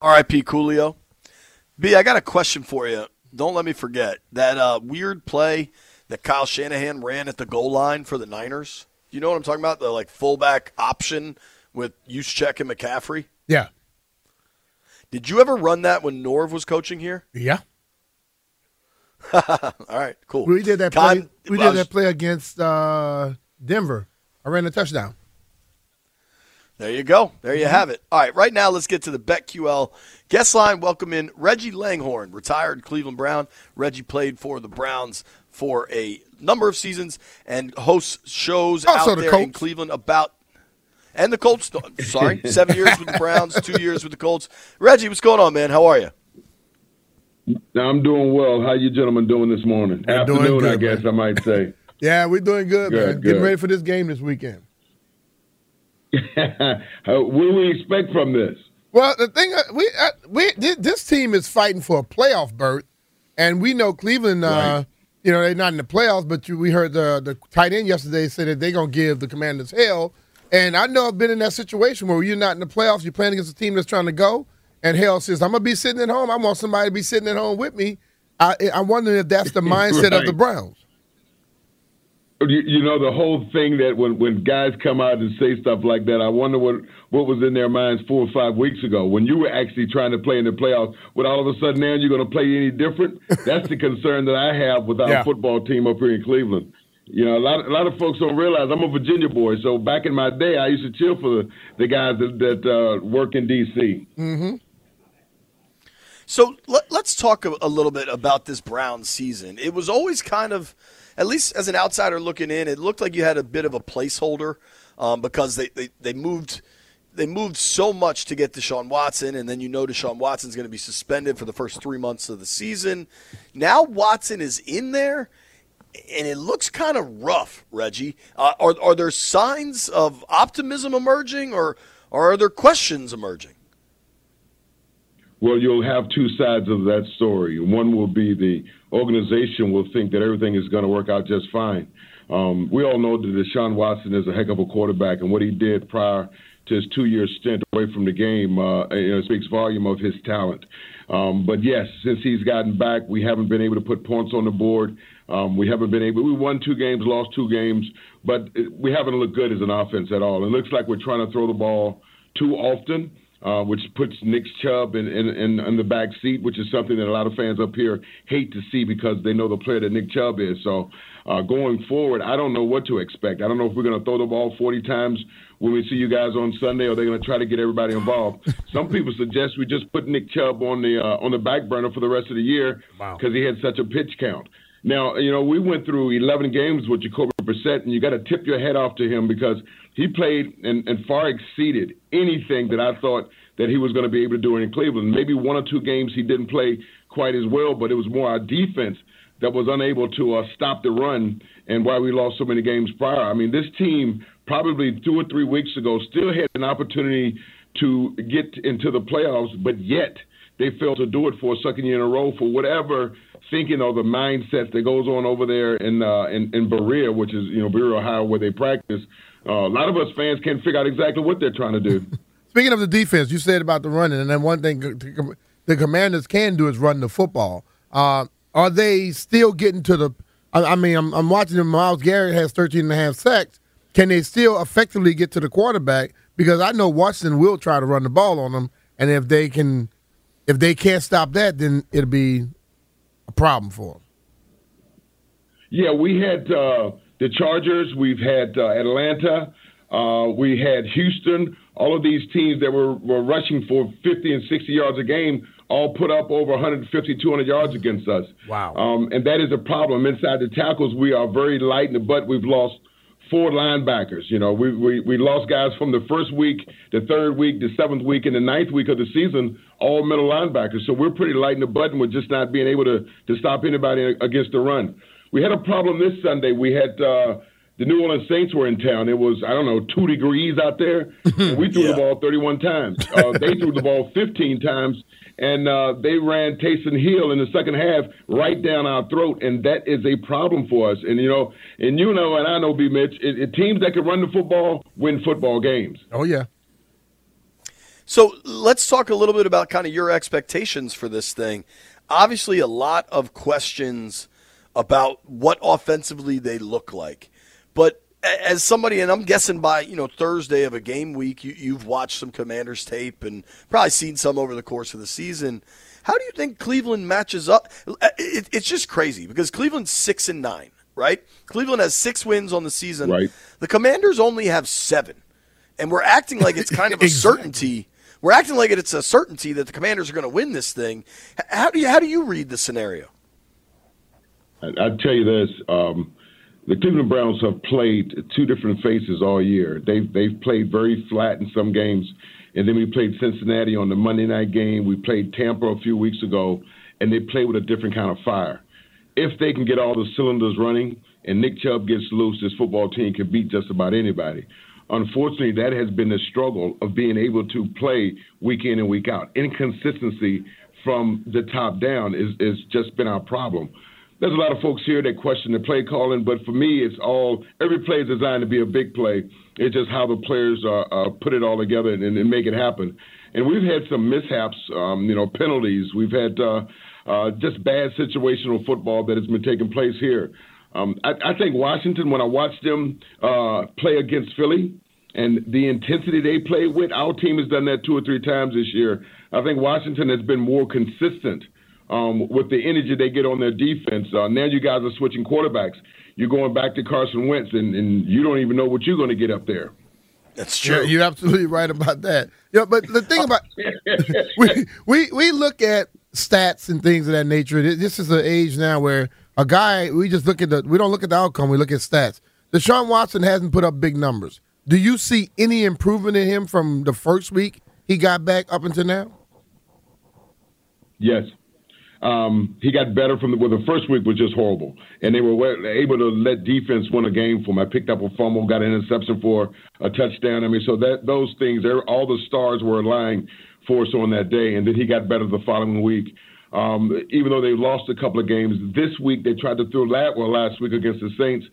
R.I.P. Coolio. B, I got a question for you. Don't let me forget. That weird play that Kyle Shanahan ran at the goal line for the Niners. You know what I'm talking about? The fullback option with Juszczyk and McCaffrey? Yeah. Did you ever run that when Norv was coaching here? Yeah. All right, cool. We did that play against Denver. I ran a touchdown. There you go. There you have it. All right, right now let's get to the BetQL guest line. Welcome in Reggie Langhorne, retired Cleveland Brown. Reggie played for the Browns for a number of seasons and hosts shows also out there Colts. In Cleveland about – and the Colts. Sorry, 7 years with the Browns, 2 years with the Colts. Reggie, what's going on, man? How are you? I'm doing well. How you gentlemen doing this morning? We're afternoon, good, I guess, man. I might say. Yeah, we're doing good, man. Good. Getting ready for this game this weekend. What do we expect from this? Well, the thing this team is fighting for a playoff berth, and we know Cleveland. Right. You know they're not in the playoffs, but we heard the tight end yesterday say that they're gonna give the Commanders hell. And I know I've been in that situation where you're not in the playoffs, you're playing against a team that's trying to go, and hell says I'm gonna be sitting at home. I want somebody to be sitting at home with me. I wonder if that's the mindset right. of the Browns. You know, the whole thing that when guys come out and say stuff like that, I wonder what was in their minds 4 or 5 weeks ago when you were actually trying to play in the playoffs. What, all of a sudden now you're going to play any different? That's the concern that I have with our football team up here in Cleveland. You know, a lot of folks don't realize I'm a Virginia boy, so back in my day I used to cheer for the guys that work in D.C. Mm-hmm. So let's talk a little bit about this Brown season. It was always kind of – at least as an outsider looking in, it looked like you had a bit of a placeholder because they moved so much to get Deshaun Watson, and then you know Deshaun Watson's going to be suspended for the first 3 months of the season. Now Watson is in there, and it looks kind of rough, Reggie. Are there signs of optimism emerging, or are there questions emerging? Well, you'll have two sides of that story. One will be the organization will think that everything is going to work out just fine. We all know that Deshaun Watson is a heck of a quarterback, and what he did prior to his 2-year stint away from the game speaks volume of his talent. But, yes, since he's gotten back, we haven't been able to put points on the board. We won 2 games, lost 2 games, but we haven't looked good as an offense at all. It looks like we're trying to throw the ball too often, which puts Nick Chubb in the back seat, which is something that a lot of fans up here hate to see because they know the player that Nick Chubb is. So going forward, I don't know what to expect. I don't know if we're going to throw the ball 40 times when we see you guys on Sunday, or they're going to try to get everybody involved. Some people suggest we just put Nick Chubb on the back burner for the rest of the year because he had such a pitch count. Now, you know, we went through 11 games with Jacoby Brissett, and you got to tip your head off to him because he played and far exceeded anything that I thought that he was going to be able to do in Cleveland. Maybe 1 or 2 games he didn't play quite as well, but it was more our defense that was unable to stop the run and why we lost so many games prior. I mean, this team probably 2 or 3 weeks ago still had an opportunity to get into the playoffs, but yet they failed to do it for a second year in a row for whatever thinking or the mindset that goes on over there in Berea, which is, you know, Berea, Ohio, where they practice. A lot of us fans can't figure out exactly what they're trying to do. Speaking of the defense, you said about the running, and then one thing the Commanders can do is run the football. Are they still getting to the – I mean, I'm watching them. Miles Garrett has 13.5 sacks. Can they still effectively get to the quarterback? Because I know Watson will try to run the ball on them, and if they can – If they can't stop that, then it'll be a problem for them. Yeah, we had the Chargers. We've had Atlanta. We had Houston. All of these teams that were rushing for 50 and 60 yards a game all put up over 150, 200 yards against us. Wow. And that is a problem. Inside the tackles, we are very light in the butt. We've lost four linebackers. You know, we lost guys from the first week, the third week, the seventh week, and the ninth week of the season, all middle linebackers. So we're pretty light in the butt, and we're just not being able to stop anybody against the run. We had a problem this Sunday. We had the New Orleans Saints were in town. It was, I don't know, 2 degrees out there. And we threw the ball 31 times. They threw the ball 15 times, and they ran Taysom Hill in the second half right down our throat, and that is a problem for us. And, you know, and I know, B. Mitch, teams that can run the football win football games. Oh, yeah. So let's talk a little bit about kind of your expectations for this thing. Obviously, a lot of questions about what offensively they look like. But as somebody, and I'm guessing by, Thursday of a game week, you've watched some Commanders tape and probably seen some over the course of the season. How do you think Cleveland matches up? It's just crazy because Cleveland's 6-9, right? Cleveland has 6 wins on the season. Right. The Commanders only have 7. And we're acting like it's kind of a certainty. We're acting like it's a certainty that the Commanders are going to win this thing. How do you read the scenario? I'll tell you this. The Cleveland Browns have played two different faces all year. They've played very flat in some games, and then we played Cincinnati on the Monday night game. We played Tampa a few weeks ago, and they played with a different kind of fire. If they can get all the cylinders running and Nick Chubb gets loose, this football team can beat just about anybody. Unfortunately, that has been the struggle of being able to play week in and week out. Inconsistency from the top down is just been our problem. There's a lot of folks here that question the play calling, but for me, it's all – every play is designed to be a big play. It's just how the players put it all together and make it happen. And we've had some mishaps, penalties. We've had just bad situational football that has been taking place here. I think Washington, when I watched them play against Philly and the intensity they play with, our team has done that 2 or 3 times this year. I think Washington has been more consistent with the energy they get on their defense. Now you guys are switching quarterbacks. You're going back to Carson Wentz, and you don't even know what you're going to get up there. That's true. Yeah, you're absolutely right about that. Yeah, but the thing about – we look at stats and things of that nature. This is an age now where a guy – we don't look at the outcome. We look at stats. Deshaun Watson hasn't put up big numbers. Do you see any improvement in him from the first week he got back up until now? Yes. He got better the first week was just horrible, and they were able to let defense win a game for him. I picked up a fumble, got an interception for a touchdown. I mean, so those things, all the stars were aligned for us on that day, and then he got better the following week. Even though they lost a couple of games, this week they tried to throw last week against the Saints.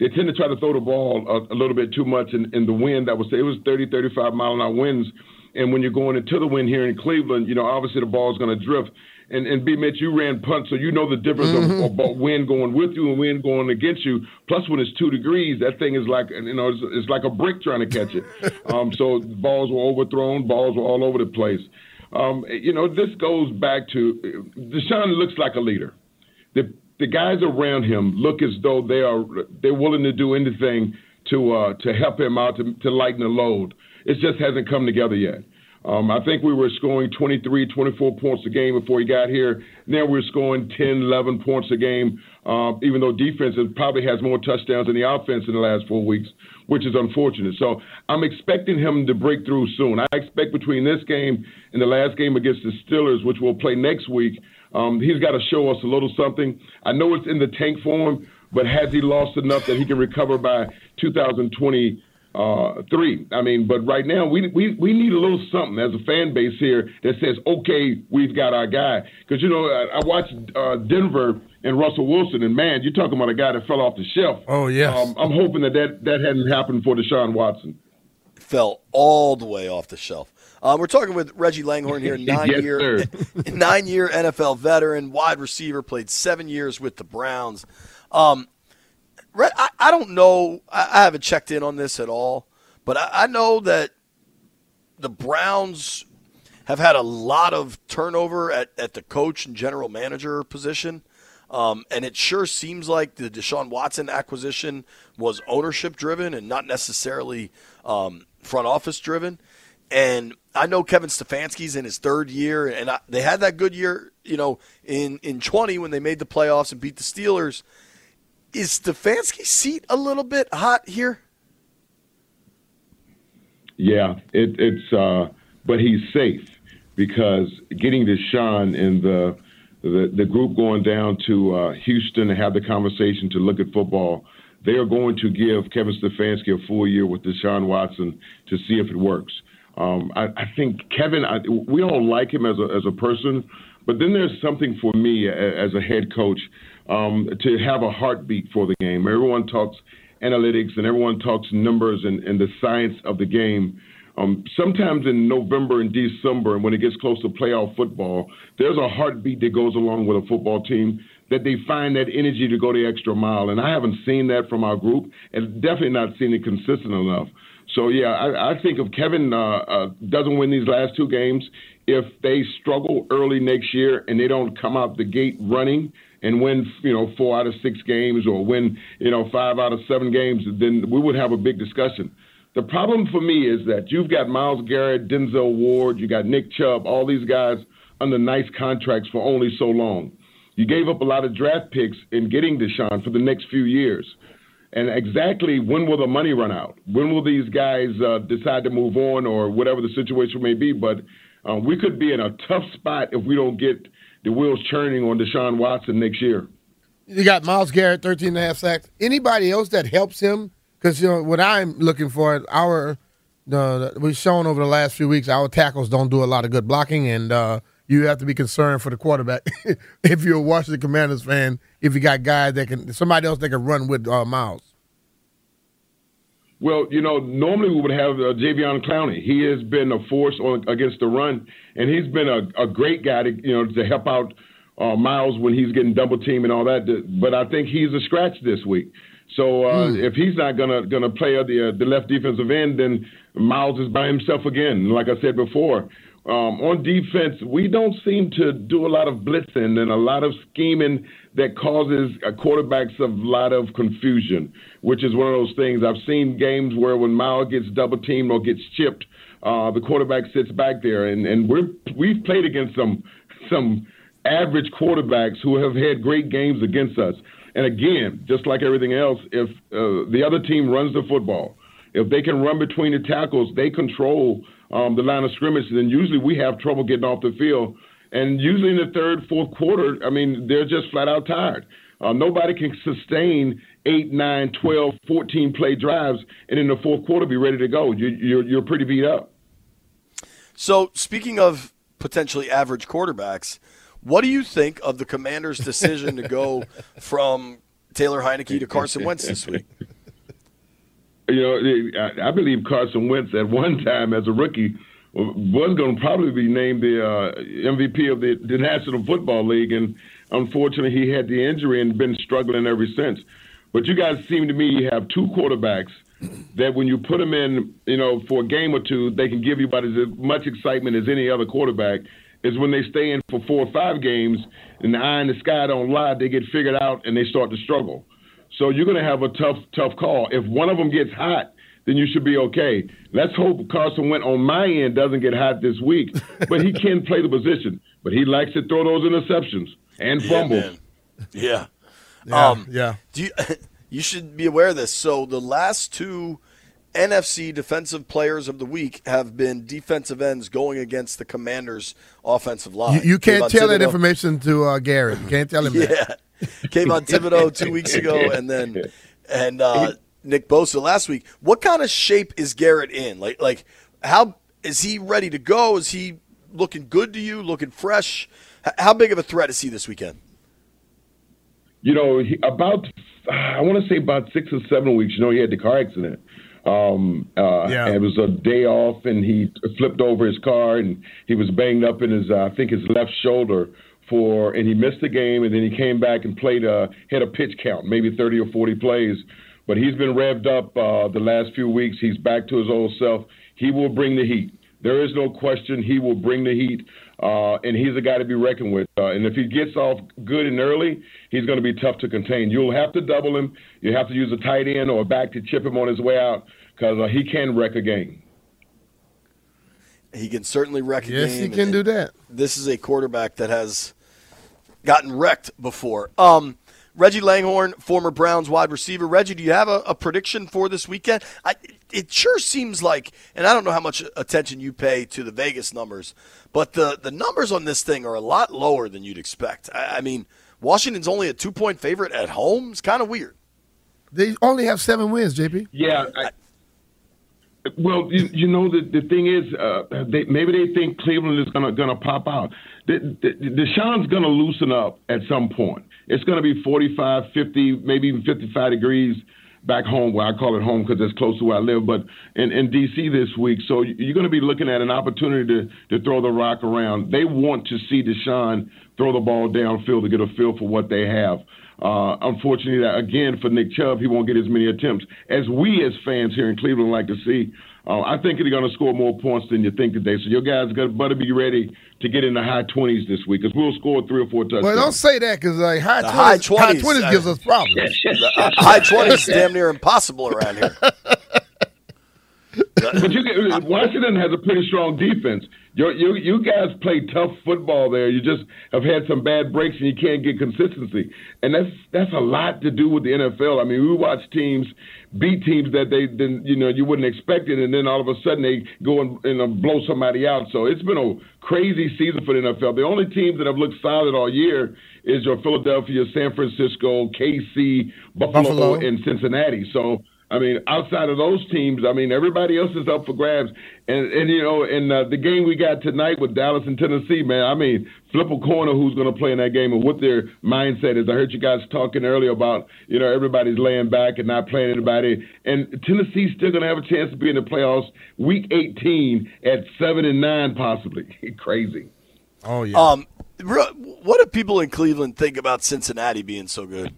They tend to try to throw the ball a little bit too much in the wind. It was 30, 35-mile-an-hour winds, and when you're going into the wind here in Cleveland, obviously the ball is going to drift. And B. Mitch, you ran punt, so you know the difference of wind going with you and wind going against you. Plus, when it's 2 degrees, that thing is like it's like a brick trying to catch it. So balls were overthrown, balls were all over the place. This goes back to Deshaun looks like a leader. The guys around him look as though they're willing to do anything to help him out to lighten the load. It just hasn't come together yet. I think we were scoring 23, 24 points a game before he got here. Now we're scoring 10, 11 points a game, even though defense probably has more touchdowns than the offense in the last 4 weeks, which is unfortunate. So I'm expecting him to break through soon. I expect between this game and the last game against the Steelers, which we'll play next week, he's got to show us a little something. I know it's in the tank for him, but has he lost enough that he can recover by 2020? Three. I mean, but right now we need a little something as a fan base here that says, okay, we've got our guy. Because I watched Denver and Russell Wilson, and man, you're talking about a guy that fell off the shelf. Oh yes. I'm hoping that hadn't happened for Deshaun Watson. Fell all the way off the shelf. We're talking with Reggie Langhorne here, 9-year nine-year NFL veteran, wide receiver, played 7 years with the Browns. Red, I don't know. I haven't checked in on this at all, but I know that the Browns have had a lot of turnover at the coach and general manager position. And it sure seems like the Deshaun Watson acquisition was ownership-driven and not necessarily front office-driven. And I know Kevin Stefanski's in his third year, and they had that good year, you know, in 20 when they made the playoffs and beat the Steelers. Is Stefanski's seat a little bit hot here? Yeah, it's but he's safe because getting Deshaun in the group going down to Houston and have the conversation to look at football, they are going to give Kevin Stefanski a full year with Deshaun Watson to see if it works. I think Kevin, we all like him as a person, but then there's something for me as a head coach to have a heartbeat for the game. Everyone talks analytics and everyone talks numbers and the science of the game. Sometimes in November and December, and when it gets close to playoff football, there's a heartbeat that goes along with a football team that they find that energy to go the extra mile. And I haven't seen that from our group, and definitely not seen it consistent enough. So, yeah, I think if Kevin doesn't win these last two games, if they struggle early next year and they don't come out the gate running and win, 4 out of 6 games or win, 5 out of 7 games, then we would have a big discussion. The problem for me is that you've got Miles Garrett, Denzel Ward, you got Nick Chubb, all these guys under nice contracts for only so long. You gave up a lot of draft picks in getting Deshaun for the next few years. And exactly when will the money run out? When will these guys decide to move on or whatever the situation may be? But we could be in a tough spot if we don't get the wheels churning on Deshaun Watson next year. You got Miles Garrett, 13.5 sacks. Anybody else that helps him? Because what I'm looking for, we've shown over the last few weeks, our tackles don't do a lot of good blocking, and you have to be concerned for the quarterback if you're a Washington Commanders fan, if you got guys somebody else that can run with Miles. Well, normally we would have Javion Clowney. He has been a force against the run, and he's been a great guy to help out Miles when he's getting double-teamed and all that. But I think he's a scratch this week. So if he's not gonna play the left defensive end, then Miles is by himself again. Like I said before, on defense, we don't seem to do a lot of blitzing and a lot of scheming that causes quarterbacks a lot of confusion, which is one of those things. I've seen games where when Miles gets double-teamed or gets chipped, the quarterback sits back there. And we've played against some average quarterbacks who have had great games against us. And again, just like everything else, if the other team runs the football, if they can run between the tackles, they control the line of scrimmage, then usually we have trouble getting off the field. And usually in the third, fourth quarter, they're just flat out tired. Nobody can sustain 8, 9, 12, 14-play drives and in the fourth quarter be ready to go. You're pretty beat up. So speaking of potentially average quarterbacks, what do you think of the Commanders' decision to go from Taylor Heinicke to Carson Wentz this week? I believe Carson Wentz at one time as a rookie was going to probably be named the MVP of the National Football League, and unfortunately he had the injury and been struggling ever since. But you guys seem to me you have two quarterbacks that when you put them in, for a game or two, they can give you about as much excitement as any other quarterback. Is when they stay in for 4 or 5 games and the eye in the sky don't lie, they get figured out and they start to struggle. So you're going to have a tough call. If one of them gets hot, then you should be okay. Let's hope Carson Wentz on my end doesn't get hot this week, but he can play the position. But he likes to throw those interceptions and fumbles. Yeah. Yeah. You should be aware of this. So the last two NFC Defensive Players of the Week have been defensive ends going against the Commanders' offensive line. You can't tell that information to Garrett. You can't tell him that. Kayvon Thibodeau 2 weeks ago and Nick Bosa last week. What kind of shape is Garrett in? Like how is he ready to go? Is he looking good to you, looking fresh? How big of a threat is he this weekend? I want to say about 6 or 7 weeks, he had the car accident. It was a day off, and he flipped over his car, and he was banged up in his, his left shoulder, and he missed the game, and then he came back and had a pitch count, maybe 30 or 40 plays. But he's been revved up the last few weeks. He's back to his old self. He will bring the heat. There is no question he will bring the heat, and he's a guy to be reckoned with. And if he gets off good and early, he's going to be tough to contain. You'll have to double him. You have to use a tight end or a back to chip him on his way out because he can wreck a game. He can certainly wreck a game. Yes, he can do that. This is a quarterback that has gotten wrecked before. Reggie Langhorne, former Browns wide receiver. Reggie, do you have a prediction for this weekend? It sure seems like, and I don't know how much attention you pay to the Vegas numbers, but the numbers on this thing are a lot lower than you'd expect. I mean, Washington's only a 2-point favorite at home. It's kind of weird. They only have 7 wins, JP. Yeah. Well, you know, the thing is, maybe they think Cleveland is gonna pop out. Deshaun's going to loosen up at some point. It's going to be 45, 50, maybe even 55 degrees back home, where I call it home because it's close to where I live, but in D.C. this week. So you're going to be looking at an opportunity to throw the rock around. They want to see Deshaun throw the ball downfield to get a feel for what they have. Unfortunately, again, for Nick Chubb, he won't get as many attempts as we as fans here in Cleveland like to see. I think they're going to score more points than you think today. So your guys got to be ready to get in the high 20s this week because we'll score 3 or 4 touchdowns. Well, don't say that because high 20s gives us problems. High 20s is damn near impossible around here. But Washington has a pretty strong defense. You guys play tough football there. You just have had some bad breaks and you can't get consistency. And that's a lot to do with the NFL. I mean, we watch teams beat teams that you wouldn't expect it, and then all of a sudden they go and blow somebody out. So it's been a crazy season for the NFL. The only teams that have looked solid all year is your Philadelphia, San Francisco, KC, Buffalo. And Cincinnati. So I mean, outside of those teams, I mean, everybody else is up for grabs. And the game we got tonight with Dallas and Tennessee, man, I mean, flip a corner who's going to play in that game and what their mindset is. I heard you guys talking earlier about, everybody's laying back and not playing anybody. And Tennessee's still going to have a chance to be in the playoffs week 18 at 7-9 possibly. Crazy. Oh, yeah. What do people in Cleveland think about Cincinnati being so good?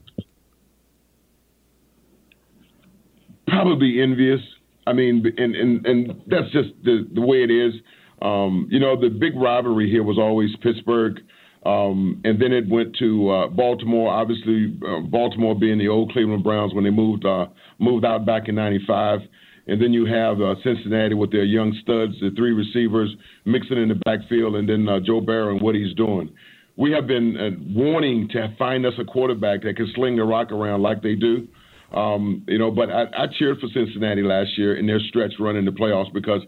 Probably envious. I mean, and that's just the way it is. The big rivalry here was always Pittsburgh, and then it went to Baltimore. Obviously, Baltimore being the old Cleveland Browns when they moved out back in '95, and then you have Cincinnati with their young studs, the 3 receivers, Mixon in the backfield, and then Joe Burrow and what he's doing. We have been wanting to find us a quarterback that can sling the rock around like they do. But I cheered for Cincinnati last year in their stretch run in the playoffs because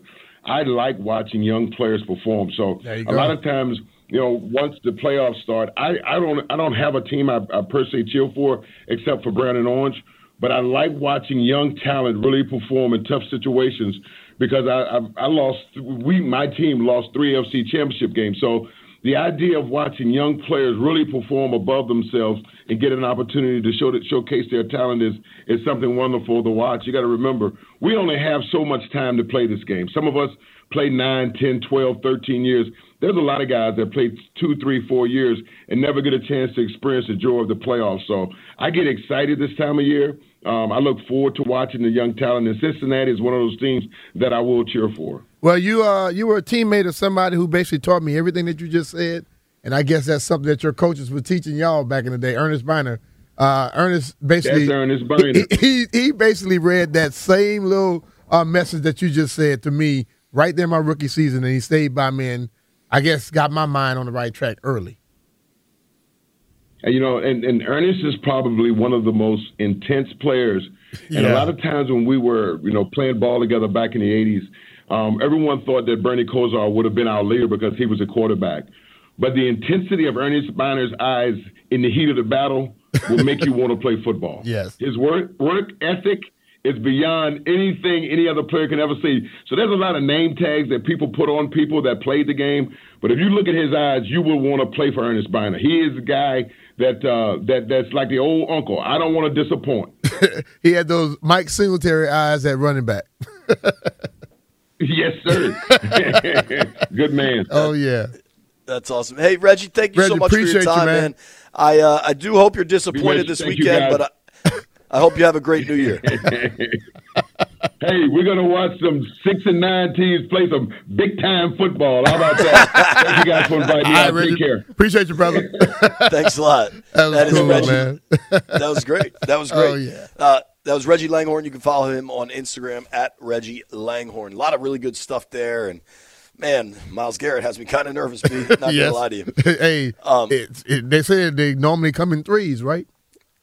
I like watching young players perform. So a lot of times, once the playoffs start, I don't have a team I per se cheer for except for brown and orange. But I like watching young talent really perform in tough situations because my team lost 3 AFC championship games. So the idea of watching young players really perform above themselves and get an opportunity to showcase their talent is something wonderful to watch. You got to remember, we only have so much time to play this game. Some of us play 9, 10, 12, 13 years. There's a lot of guys that play 2, 3, 4 years and never get a chance to experience the joy of the playoffs. So I get excited this time of year. I look forward to watching the young talent, and Cincinnati is one of those teams that I will cheer for. Well, you were a teammate of somebody who basically taught me everything that you just said, and I guess that's something that your coaches were teaching y'all back in the day. Ernest Byner. Ernest Byner. He basically read that same little message that you just said to me right there in my rookie season, and he stayed by me and I guess got my mind on the right track early. And Ernest is probably one of the most intense players. Yeah. And a lot of times when we were, playing ball together back in the 80s, everyone thought that Bernie Kozar would have been our leader because he was a quarterback. But the intensity of Ernest Byner's eyes in the heat of the battle will make you want to play football. Yes. His work ethic is beyond anything any other player can ever see. So there's a lot of name tags that people put on people that played the game. But if you look at his eyes, you will want to play for Ernest Byner. He is the guy that's like the old uncle. I don't want to disappoint. He had those Mike Singletary eyes at running back. Yes, sir. Good man. Oh, yeah. That's awesome. Hey, Reggie, thank you so much for your time, man. I do hope you're disappointed this weekend, but I hope you have a great New Year. Hey, we're going to watch some 6-9 teams play some big-time football. How about that? Thank you guys for inviting me. All right, Reggie, take care. Appreciate you, brother. Thanks a lot. That was cool, man. That was great. That was great. Oh, yeah. That was Reggie Langhorne. You can follow him on Instagram at Reggie Langhorne. A lot of really good stuff there. And, man, Miles Garrett has me kind of nervous, B. Not going to lie to you. Hey, they said they normally come in threes, right?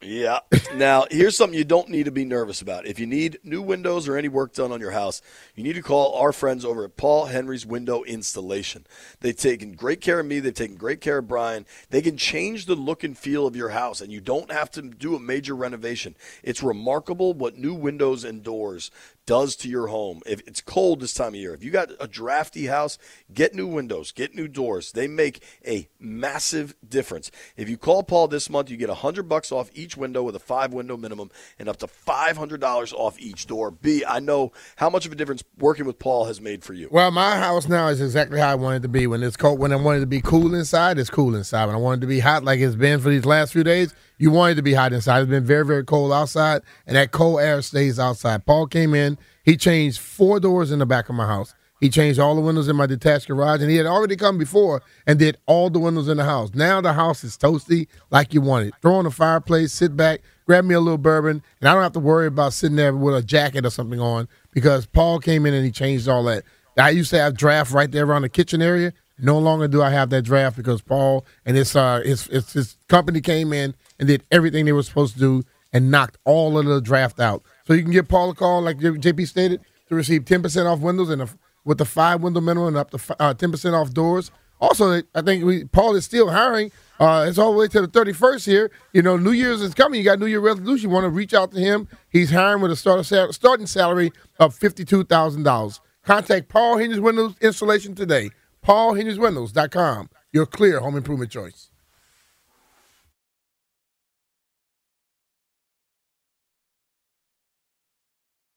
Yeah. Now, here's something you don't need to be nervous about. If you need new windows or any work done on your house, you need to call our friends over at Paul Henry's Window Installation. They've taken great care of me. They've taken great care of Brian. They can change the look and feel of your house, and you don't have to do a major renovation. It's remarkable what new windows and doors does to your home. If it's cold this time of year, if you got a drafty house, get new windows, get new doors. They make a massive difference. If you call Paul this month, you get $100 off each window with a 5-window minimum and up to $500 off each door. B, I know how much of a difference working with Paul has made for you. Well, my house now is exactly how I want it to be. When it's cold, when I want it to be cool inside, it's cool inside. When I want it to be hot like it's been for these last few days, you want it to be hot inside. It's been very, very cold outside, and that cold air stays outside. Paul came in. He changed 4 doors in the back of my house. He changed all the windows in my detached garage, and he had already come before and did all the windows in the house. Now the house is toasty like you want it. Throw on the fireplace, sit back, grab me a little bourbon, and I don't have to worry about sitting there with a jacket or something on because Paul came in and he changed all that. I used to have draft right there around the kitchen area. No longer do I have that draft because Paul and his company came in and did everything they were supposed to do and knocked all of the draft out. So you can give Paul a call, like JP stated, to receive 10% off windows and with the 5-window minimum and up to 10% off doors. Also, I think Paul is still hiring. It's all the way to the 31st here. You know, New Year's is coming. You got New Year resolution. You want to reach out to him. He's hiring with a starting salary of $52,000. Contact Paul Hingons Windows Installation today. PaulHingonsWindows.com. Your clear home improvement choice.